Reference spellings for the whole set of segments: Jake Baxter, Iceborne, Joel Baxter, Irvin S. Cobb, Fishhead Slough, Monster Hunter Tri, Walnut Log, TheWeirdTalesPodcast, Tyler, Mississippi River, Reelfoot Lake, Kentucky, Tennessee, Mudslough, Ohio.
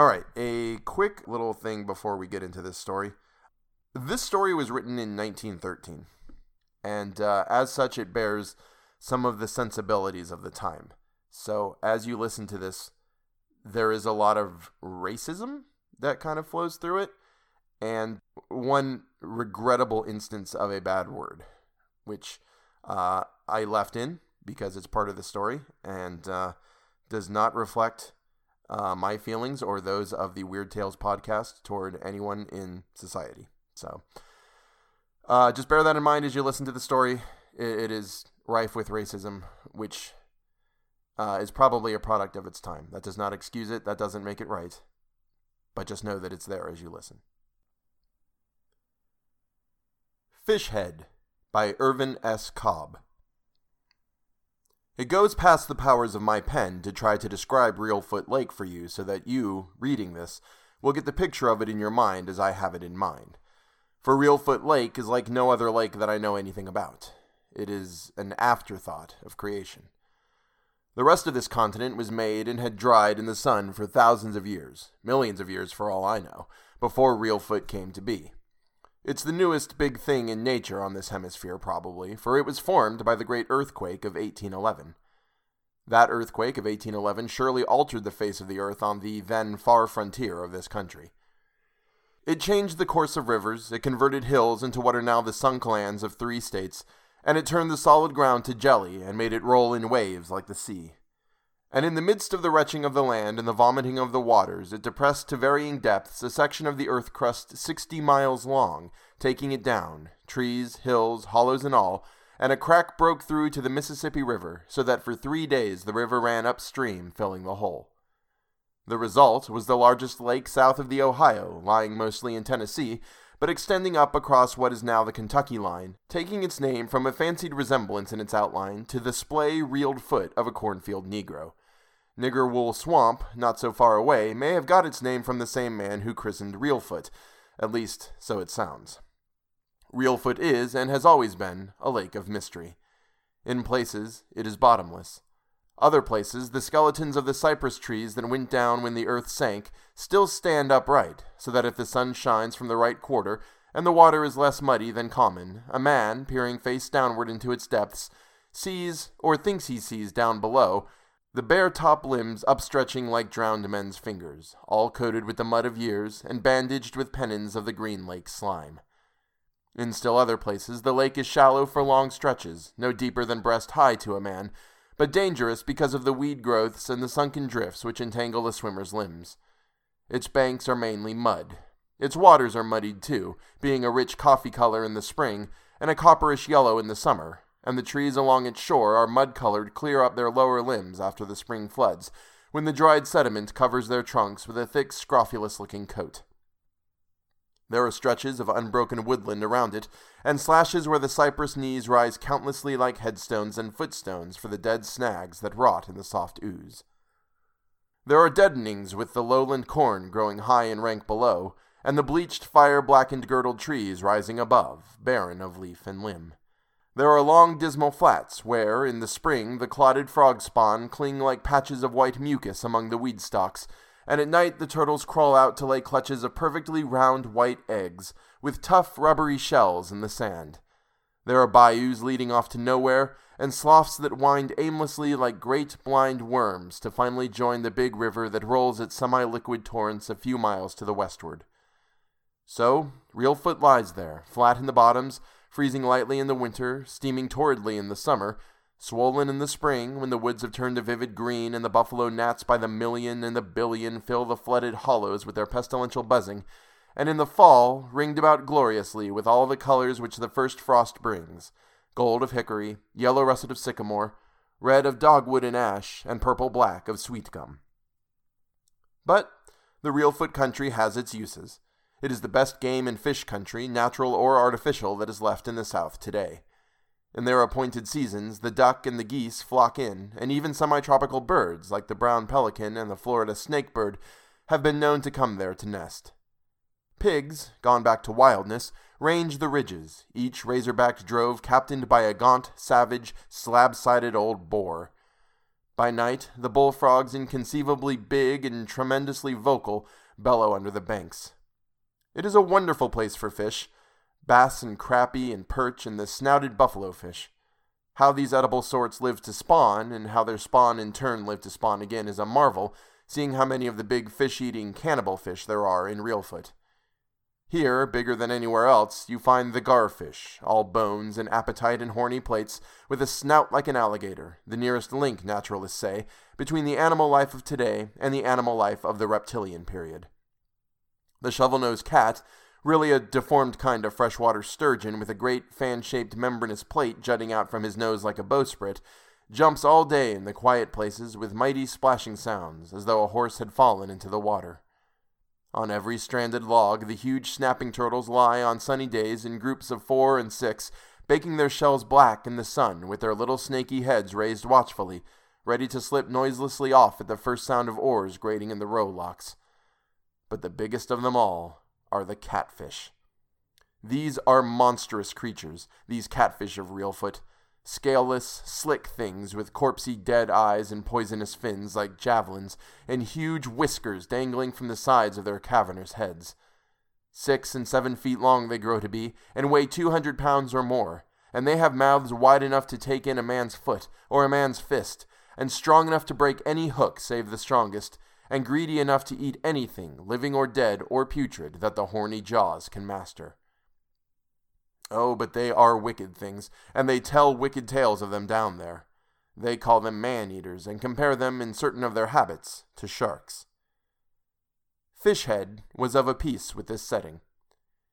All right, a quick little thing before we get into this story. This story was written in 1913, and as such, it bears some of the sensibilities of the time. So as you listen to this, there is a lot of racism that kind of flows through it, and one regrettable instance of a bad word, which I left in because it's part of the story and does not reflect my feelings or those of the Weird Tales podcast toward anyone in society. So just bear that in mind as you listen to the story. It is rife with racism, which is probably a product of its time. That does not excuse it. That doesn't make it right. But just know that it's there as you listen. Fishhead by Irvin S. Cobb. It goes past the powers of my pen to try to describe Reelfoot Lake for you so that you, reading this, will get the picture of it in your mind as I have it in mind. For Reelfoot Lake is like no other lake that I know anything about. It is an afterthought of creation. The rest of this continent was made and had dried in the sun for thousands of years, millions of years for all I know, before Reelfoot came to be. It's the newest big thing in nature on this hemisphere, probably, for it was formed by the great earthquake of 1811. That earthquake of 1811 surely altered the face of the earth on the then far frontier of this country. It changed the course of rivers, it converted hills into what are now the sunk lands of 3 states, and it turned the solid ground to jelly and made it roll in waves like the sea. And in the midst of the retching of the land and the vomiting of the waters, it depressed to varying depths a section of the earth crust 60 miles long, taking it down, trees, hills, hollows and all, and a crack broke through to the Mississippi River, so that for 3 days the river ran upstream, filling the whole. The result was the largest lake south of the Ohio, lying mostly in Tennessee, but extending up across what is now the Kentucky line, taking its name from a fancied resemblance in its outline to the splay-reeled foot of a cornfield negro. Nigger Wool Swamp, not so far away, may have got its name from the same man who christened Reelfoot, at least so it sounds. Reelfoot is, and has always been, a lake of mystery. In places, it is bottomless. Other places, the skeletons of the cypress trees that went down when the earth sank still stand upright, so that if the sun shines from the right quarter, and the water is less muddy than common, a man, peering face downward into its depths, sees, or thinks he sees down below, the bare top limbs upstretching like drowned men's fingers, all coated with the mud of years and bandaged with pennons of the green lake slime. In still other places, the lake is shallow for long stretches, no deeper than breast-high to a man, but dangerous because of the weed growths and the sunken drifts which entangle the swimmer's limbs. Its banks are mainly mud. Its waters are muddied too, being a rich coffee color in the spring and a copperish yellow in the summer, and the trees along its shore are mud-colored clear up their lower limbs after the spring floods, when the dried sediment covers their trunks with a thick, scrofulous-looking coat. There are stretches of unbroken woodland around it, and slashes where the cypress knees rise countlessly like headstones and footstones for the dead snags that rot in the soft ooze. There are deadenings with the lowland corn growing high and rank below, and the bleached, fire-blackened girdled trees rising above, barren of leaf and limb. There are long, dismal flats where, in the spring, the clotted frog spawn cling like patches of white mucus among the weed stalks, and at night the turtles crawl out to lay clutches of perfectly round white eggs, with tough, rubbery shells in the sand. There are bayous leading off to nowhere, and sloughs that wind aimlessly like great, blind worms to finally join the big river that rolls its semi-liquid torrents a few miles to the westward. So, Reelfoot lies there, flat in the bottoms, freezing lightly in the winter, steaming torridly in the summer, swollen in the spring when the woods have turned a vivid green and the buffalo gnats by the million and the billion fill the flooded hollows with their pestilential buzzing, and in the fall ringed about gloriously with all the colors which the first frost brings, gold of hickory, yellow russet of sycamore, red of dogwood and ash, and purple-black of sweet gum. But the Reelfoot country has its uses. It is the best game and fish country, natural or artificial, that is left in the South today. In their appointed seasons, the duck and the geese flock in, and even semi-tropical birds, like the brown pelican and the Florida snakebird, have been known to come there to nest. Pigs, gone back to wildness, range the ridges, each razor-backed drove captained by a gaunt, savage, slab-sided old boar. By night, the bullfrogs, inconceivably big and tremendously vocal, bellow under the banks. It is a wonderful place for fish, bass and crappie and perch and the snouted buffalo fish. How these edible sorts live to spawn, and how their spawn in turn live to spawn again, is a marvel, seeing how many of the big fish-eating cannibal fish there are in Reelfoot. Here, bigger than anywhere else, you find the garfish, all bones and appetite and horny plates, with a snout like an alligator, the nearest link, naturalists say, between the animal life of today and the animal life of the reptilian period. The shovel-nosed cat, really a deformed kind of freshwater sturgeon with a great fan-shaped membranous plate jutting out from his nose like a bowsprit, jumps all day in the quiet places with mighty splashing sounds, as though a horse had fallen into the water. On every stranded log, the huge snapping turtles lie on sunny days in groups of 4 and 6, baking their shells black in the sun with their little snaky heads raised watchfully, ready to slip noiselessly off at the first sound of oars grating in the row locks. But the biggest of them all are the catfish. These are monstrous creatures, these catfish of Reelfoot, scaleless, slick things with corpsey dead eyes and poisonous fins like javelins, and huge whiskers dangling from the sides of their cavernous heads. 6 and 7 feet long they grow to be, and weigh 200 pounds or more, and they have mouths wide enough to take in a man's foot or a man's fist, and strong enough to break any hook save the strongest, and greedy enough to eat anything, living or dead or putrid, that the horny jaws can master. Oh, but they are wicked things, and they tell wicked tales of them down there. They call them man-eaters, and compare them in certain of their habits to sharks. Fishhead was of a piece with this setting.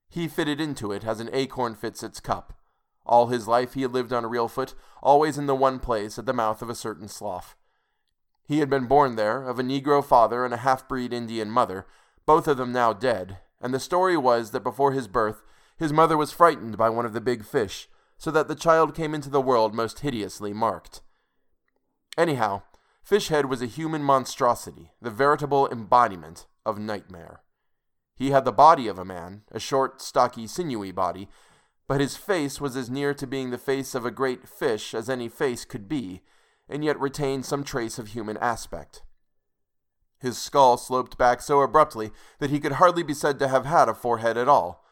He fitted into it as an acorn fits its cup. All his life he had lived on Reelfoot, always in the one place at the mouth of a certain slough. He had been born there, of a Negro father and a half-breed Indian mother, both of them now dead, and the story was that before his birth, his mother was frightened by one of the big fish, so that the child came into the world most hideously marked. Anyhow, Fishhead was a human monstrosity, the veritable embodiment of nightmare. He had the body of a man, a short, stocky, sinewy body, but his face was as near to being the face of a great fish as any face could be, and yet retained some trace of human aspect. His skull sloped back so abruptly that he could hardly be said to have had a forehead at all.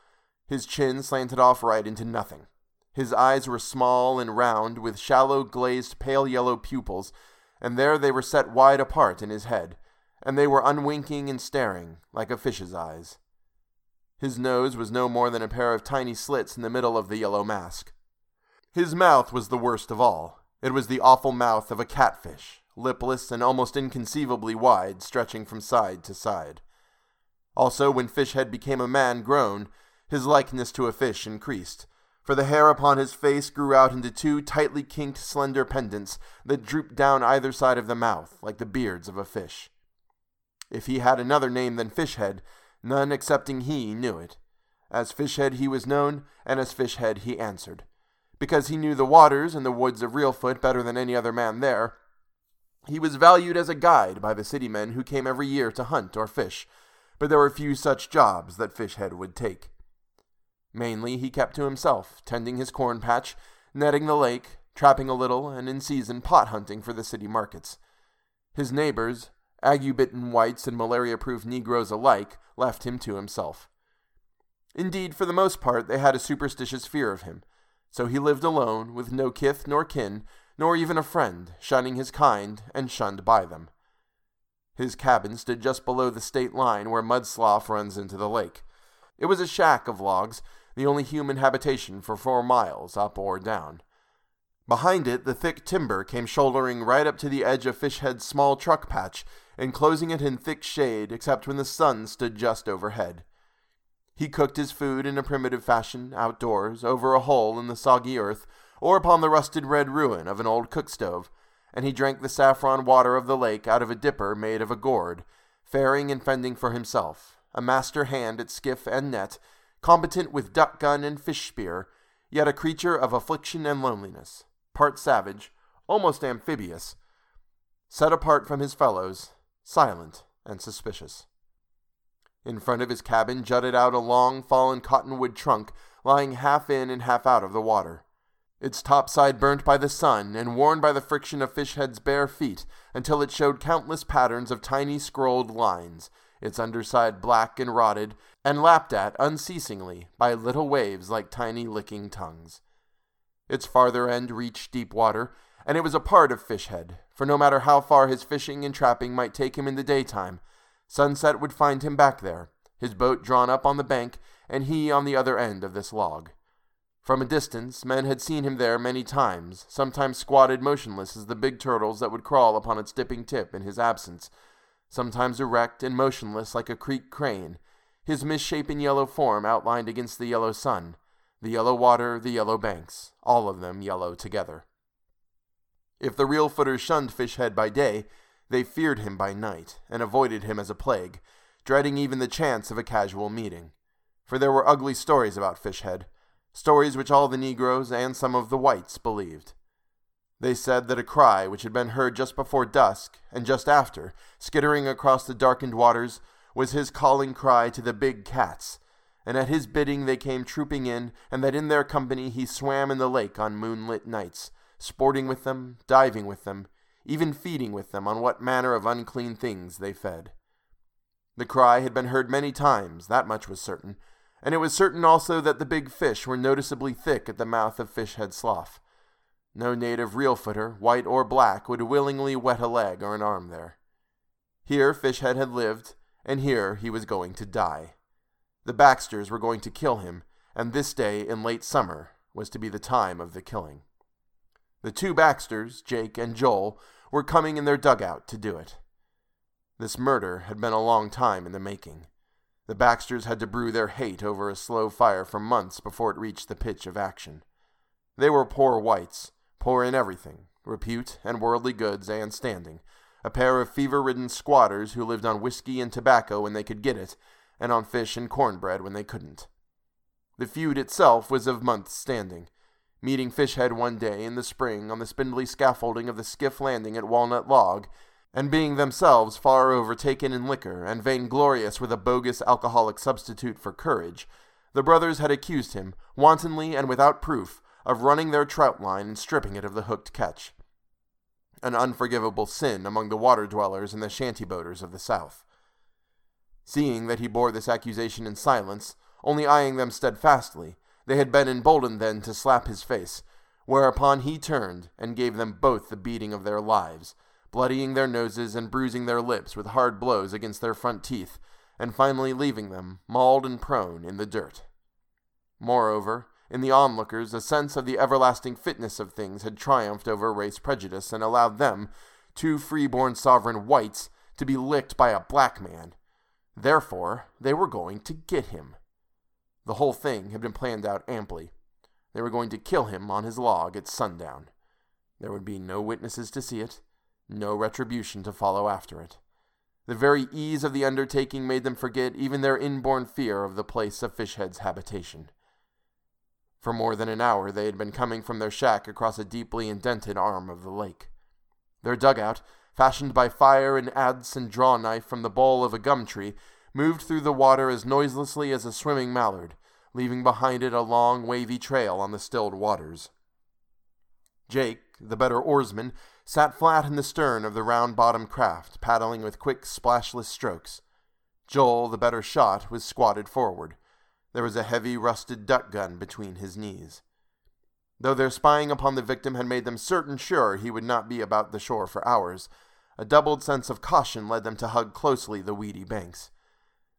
His chin slanted off right into nothing. His eyes were small and round, with shallow, glazed, pale yellow pupils, and there they were set wide apart in his head, and they were unwinking and staring, like a fish's eyes. His nose was no more than a pair of tiny slits in the middle of the yellow mask. His mouth was the worst of all. It was the awful mouth of a catfish, lipless and almost inconceivably wide, stretching from side to side. Also, when Fishhead became a man grown, his likeness to a fish increased, for the hair upon his face grew out into 2 tightly kinked slender pendants that drooped down either side of the mouth, like the beards of a fish. If he had another name than Fishhead, none excepting he knew it. As Fishhead he was known, and as Fishhead he answered. Because he knew the waters and the woods of Reelfoot better than any other man there, he was valued as a guide by the city men who came every year to hunt or fish, but there were few such jobs that Fishhead would take. Mainly he kept to himself, tending his corn patch, netting the lake, trapping a little, and in season pot hunting for the city markets. His neighbors, ague-bitten whites and malaria-proof Negroes alike, left him to himself. Indeed, for the most part, they had a superstitious fear of him, so he lived alone, with no kith nor kin, nor even a friend, shunning his kind and shunned by them. His cabin stood just below the state line where Mudslough runs into the lake. It was a shack of logs, the only human habitation for 4 miles up or down. Behind it, the thick timber came shouldering right up to the edge of Fishhead's small truck patch, enclosing it in thick shade except when the sun stood just overhead. He cooked his food in a primitive fashion, outdoors, over a hole in the soggy earth, or upon the rusted red ruin of an old cook-stove, and he drank the saffron water of the lake out of a dipper made of a gourd, faring and fending for himself, a master hand at skiff and net, competent with duck-gun and fish-spear, yet a creature of affliction and loneliness, part savage, almost amphibious, set apart from his fellows, silent and suspicious. In front of his cabin jutted out a long, fallen cottonwood trunk, lying half in and half out of the water. its topside burnt by the sun and worn by the friction of Fishhead's bare feet until it showed countless patterns of tiny scrolled lines, its underside black and rotted, and lapped at unceasingly by little waves like tiny licking tongues. Its farther end reached deep water, and it was a part of Fishhead, for no matter how far his fishing and trapping might take him in the daytime, sunset would find him back there, his boat drawn up on the bank, and he on the other end of this log. From a distance, men had seen him there many times, sometimes squatted motionless as the big turtles that would crawl upon its dipping tip in his absence, sometimes erect and motionless like a creek crane, his misshapen yellow form outlined against the yellow sun, the yellow water, the yellow banks, all of them yellow together. If the real footers shunned Fishhead by day, they feared him by night, and avoided him as a plague, dreading even the chance of a casual meeting. For there were ugly stories about Fishhead, stories which all the Negroes and some of the whites believed. They said that a cry which had been heard just before dusk, and just after, skittering across the darkened waters, was his calling cry to the big cats, and at his bidding they came trooping in, and that in their company he swam in the lake on moonlit nights, sporting with them, diving with them, even feeding with them on what manner of unclean things they fed. The cry had been heard many times, that much was certain, and it was certain also that the big fish were noticeably thick at the mouth of Fishhead Slough. No native reel-footer, white or black, would willingly wet a leg or an arm there. Here Fishhead had lived, and here he was going to die. The Baxters were going to kill him, and this day in late summer was to be the time of the killing. The two Baxters, Jake and Joel, were coming in their dugout to do it. This murder had been a long time in the making. The Baxters had to brew their hate over a slow fire for months before it reached the pitch of action. They were poor whites, poor in everything, repute and worldly goods and standing, a pair of fever-ridden squatters who lived on whiskey and tobacco when they could get it, and on fish and cornbread when they couldn't. The feud itself was of months' standing, meeting Fishhead one day in the spring on the spindly scaffolding of the skiff landing at Walnut Log, and being themselves far overtaken in liquor and vainglorious with a bogus alcoholic substitute for courage, the brothers had accused him, wantonly and without proof, of running their trout line and stripping it of the hooked catch, an unforgivable sin among the water-dwellers and the shanty-boaters of the South. Seeing that he bore this accusation in silence, only eyeing them steadfastly, they had been emboldened then to slap his face, whereupon he turned and gave them both the beating of their lives, bloodying their noses and bruising their lips with hard blows against their front teeth, and finally leaving them, mauled and prone, in the dirt. Moreover, in the onlookers, a sense of the everlasting fitness of things had triumphed over race prejudice and allowed them, two free-born sovereign whites, to be licked by a black man. Therefore, they were going to get him. The whole thing had been planned out amply. They were going to kill him on his log at sundown. There would be no witnesses to see it, no retribution to follow after it. The very ease of the undertaking made them forget even their inborn fear of the place of Fishhead's habitation. For more than an hour they had been coming from their shack across a deeply indented arm of the lake. Their dugout, fashioned by fire and adze and drawknife from the bole of a gum tree, moved through the water as noiselessly as a swimming mallard, leaving behind it a long, wavy trail on the stilled waters. Jake, the better oarsman, sat flat in the stern of the round-bottomed craft, paddling with quick, splashless strokes. Joel, the better shot, was squatted forward. There was a heavy, rusted duck gun between his knees. Though their spying upon the victim had made them certain sure he would not be about the shore for hours, a doubled sense of caution led them to hug closely the weedy banks.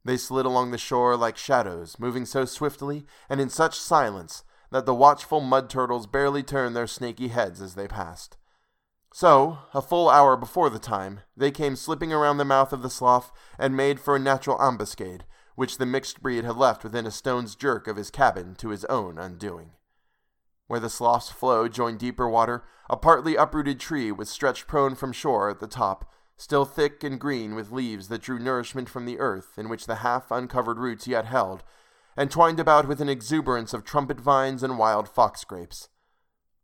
They slid along the shore like shadows, moving so swiftly and in such silence that the watchful mud turtles barely turned their snaky heads as they passed. So, a full hour before the time, they came slipping around the mouth of the slough and made for a natural ambuscade, which the mixed breed had left within a stone's jerk of his cabin to his own undoing. Where the slough's flow joined deeper water, a partly uprooted tree was stretched prone from shore at the top, still thick and green with leaves that drew nourishment from the earth in which the half-uncovered roots yet held, and twined about with an exuberance of trumpet vines and wild fox grapes.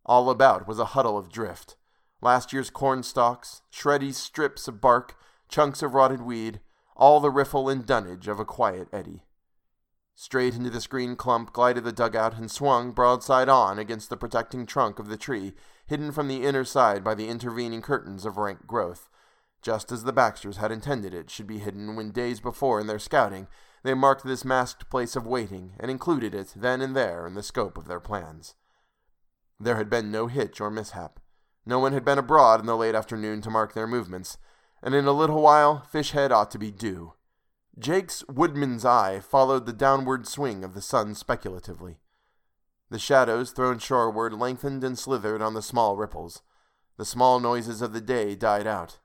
All about was a huddle of drift, last year's corn stalks, shreddy strips of bark, chunks of rotted weed, all the riffle and dunnage of a quiet eddy. Straight into this green clump glided the dugout and swung broadside on against the protecting trunk of the tree, hidden from the inner side by the intervening curtains of rank growth. Just as the Baxters had intended it should be hidden when days before in their scouting, they marked this masked place of waiting and included it then and there in the scope of their plans. There had been no hitch or mishap. No one had been abroad in the late afternoon to mark their movements, and in a little while Fishhead ought to be due. Jake's woodman's eye followed the downward swing of the sun speculatively. The shadows thrown shoreward lengthened and slithered on the small ripples. The small noises of the day died out.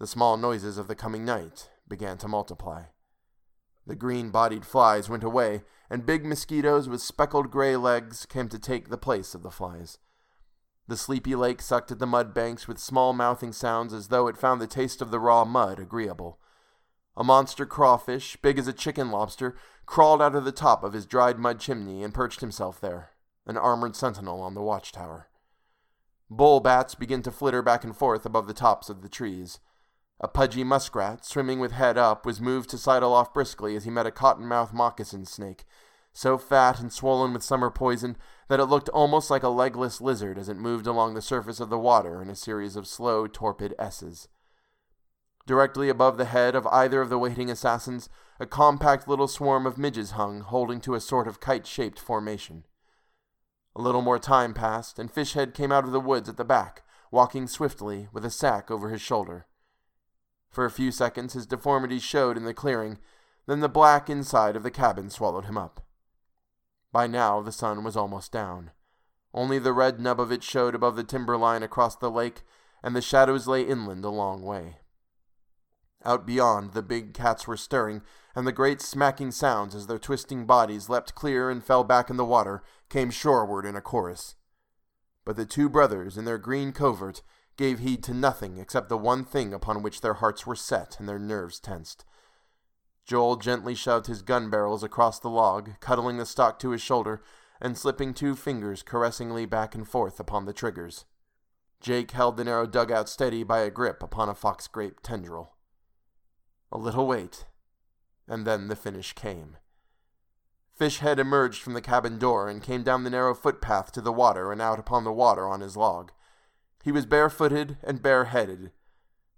The small noises of the coming night began to multiply. The green-bodied flies went away, and big mosquitoes with speckled gray legs came to take the place of the flies. The sleepy lake sucked at the mud banks with small mouthing sounds as though it found the taste of the raw mud agreeable. A monster crawfish, big as a chicken lobster, crawled out of the top of his dried mud chimney and perched himself there, an armored sentinel on the watchtower. Bull bats began to flitter back and forth above the tops of the trees. A pudgy muskrat, swimming with head up, was moved to sidle off briskly as he met a cottonmouth moccasin snake, so fat and swollen with summer poison that it looked almost like a legless lizard as it moved along the surface of the water in a series of slow, torpid S's. Directly above the head of either of the waiting assassins, a compact little swarm of midges hung, holding to a sort of kite-shaped formation. A little more time passed, and Fishhead came out of the woods at the back, walking swiftly, with a sack over his shoulder. For a few seconds his deformity showed in the clearing, then the black inside of the cabin swallowed him up. By now the sun was almost down. Only the red nub of it showed above the timber line across the lake, and the shadows lay inland a long way. Out beyond, the big cats were stirring, and the great smacking sounds as their twisting bodies leapt clear and fell back in the water came shoreward in a chorus. But the two brothers, in their green covert, gave heed to nothing except the one thing upon which their hearts were set and their nerves tensed. Joel gently shoved his gun barrels across the log, cuddling the stock to his shoulder, and slipping two fingers caressingly back and forth upon the triggers. Jake held the narrow dugout steady by a grip upon a fox-grape tendril. A little wait, and then the finish came. Fishhead emerged from the cabin door and came down the narrow footpath to the water and out upon the water on his log. He was barefooted and bareheaded.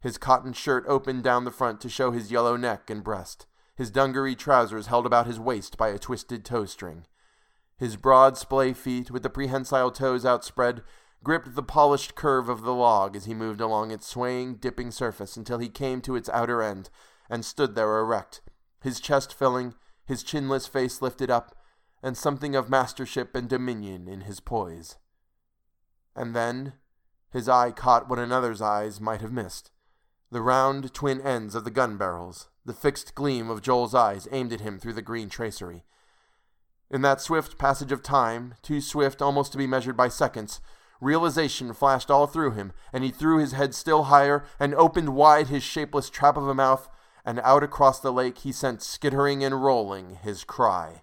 His cotton shirt opened down the front to show his yellow neck and breast. His dungaree trousers held about his waist by a twisted toe string. His broad splay feet, with the prehensile toes outspread, gripped the polished curve of the log as he moved along its swaying, dipping surface until he came to its outer end and stood there erect, his chest filling, his chinless face lifted up, and something of mastership and dominion in his poise. And then his eye caught what another's eyes might have missed. The round, twin ends of the gun barrels, the fixed gleam of Joel's eyes aimed at him through the green tracery. In that swift passage of time, too swift almost to be measured by seconds, realization flashed all through him, and he threw his head still higher and opened wide his shapeless trap of a mouth, and out across the lake he sent skittering and rolling his cry.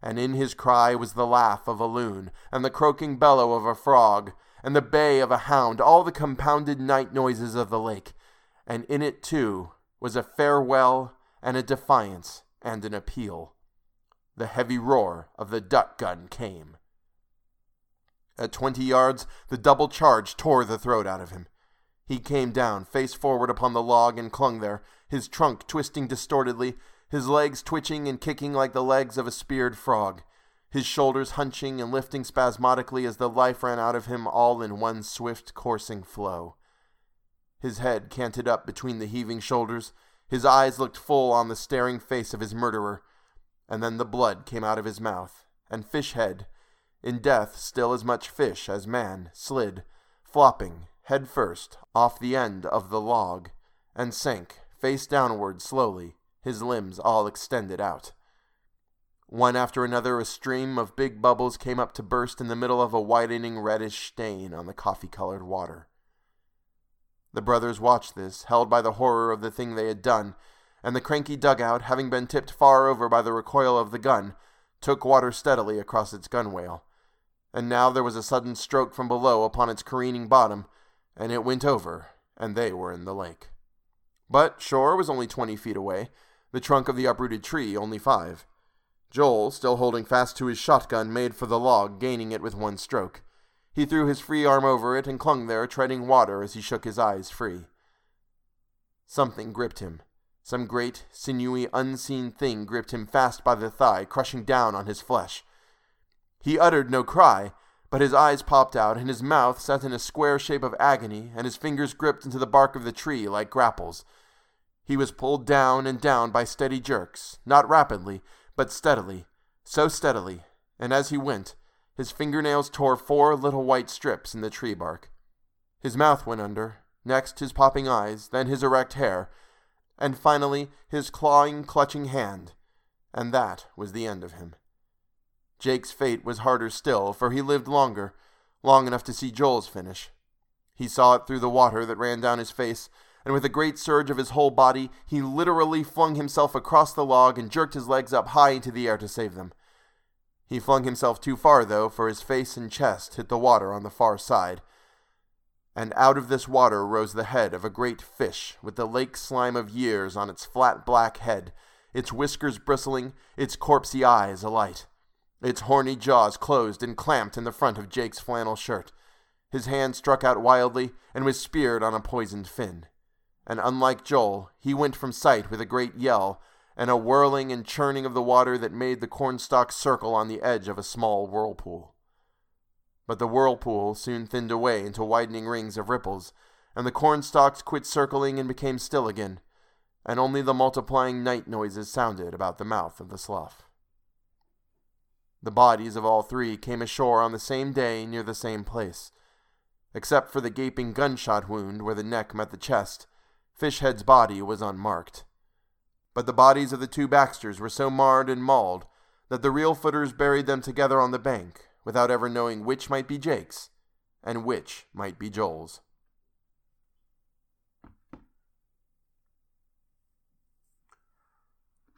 And in his cry was the laugh of a loon, and the croaking bellow of a frog, and the bay of a hound, all the compounded night noises of the lake, and in it, too, was a farewell and a defiance and an appeal. The heavy roar of the duck gun came. At 20 yards, the double charge tore the throat out of him. He came down, face forward upon the log and clung there, his trunk twisting distortedly, his legs twitching and kicking like the legs of a speared frog, his shoulders hunching and lifting spasmodically as the life ran out of him all in one swift, coursing flow. His head canted up between the heaving shoulders, his eyes looked full on the staring face of his murderer, and then the blood came out of his mouth, and Fishhead, in death still as much fish as man, slid, flopping, head first, off the end of the log, and sank, face downward slowly, his limbs all extended out. One after another, a stream of big bubbles came up to burst in the middle of a widening reddish stain on the coffee-colored water. The brothers watched this, held by the horror of the thing they had done, and the cranky dugout, having been tipped far over by the recoil of the gun, took water steadily across its gunwale. And now there was a sudden stroke from below upon its careening bottom, and it went over, and they were in the lake. But shore was only 20 feet away, the trunk of the uprooted tree only 5. Joel, still holding fast to his shotgun, made for the log, gaining it with one stroke. He threw his free arm over it and clung there, treading water as he shook his eyes free. Something gripped him. Some great, sinewy, unseen thing gripped him fast by the thigh, crushing down on his flesh. He uttered no cry, but his eyes popped out, and his mouth set in a square shape of agony, and his fingers gripped into the bark of the tree like grapples. He was pulled down and down by steady jerks, not rapidly, but steadily, so steadily, and as he went, his fingernails tore 4 little white strips in the tree bark. His mouth went under, next his popping eyes, then his erect hair, and finally his clawing, clutching hand, and that was the end of him. Jake's fate was harder still, for he lived longer, long enough to see Joel's finish. He saw it through the water that ran down his face, and with a great surge of his whole body, he literally flung himself across the log and jerked his legs up high into the air to save them. He flung himself too far, though, for his face and chest hit the water on the far side, and out of this water rose the head of a great fish, with the lake slime of years on its flat black head, its whiskers bristling, its corpsey eyes alight. Its horny jaws closed and clamped in the front of Jake's flannel shirt. His hand struck out wildly and was speared on a poisoned fin. And unlike Joel, he went from sight with a great yell and a whirling and churning of the water that made the cornstalk circle on the edge of a small whirlpool. But the whirlpool soon thinned away into widening rings of ripples, and the cornstalks quit circling and became still again, and only the multiplying night noises sounded about the mouth of the slough. The bodies of all 3 came ashore on the same day near the same place. Except for the gaping gunshot wound where the neck met the chest, Fishhead's body was unmarked. But the bodies of the 2 Baxters were so marred and mauled that the real footers buried them together on the bank without ever knowing which might be Jake's and which might be Joel's.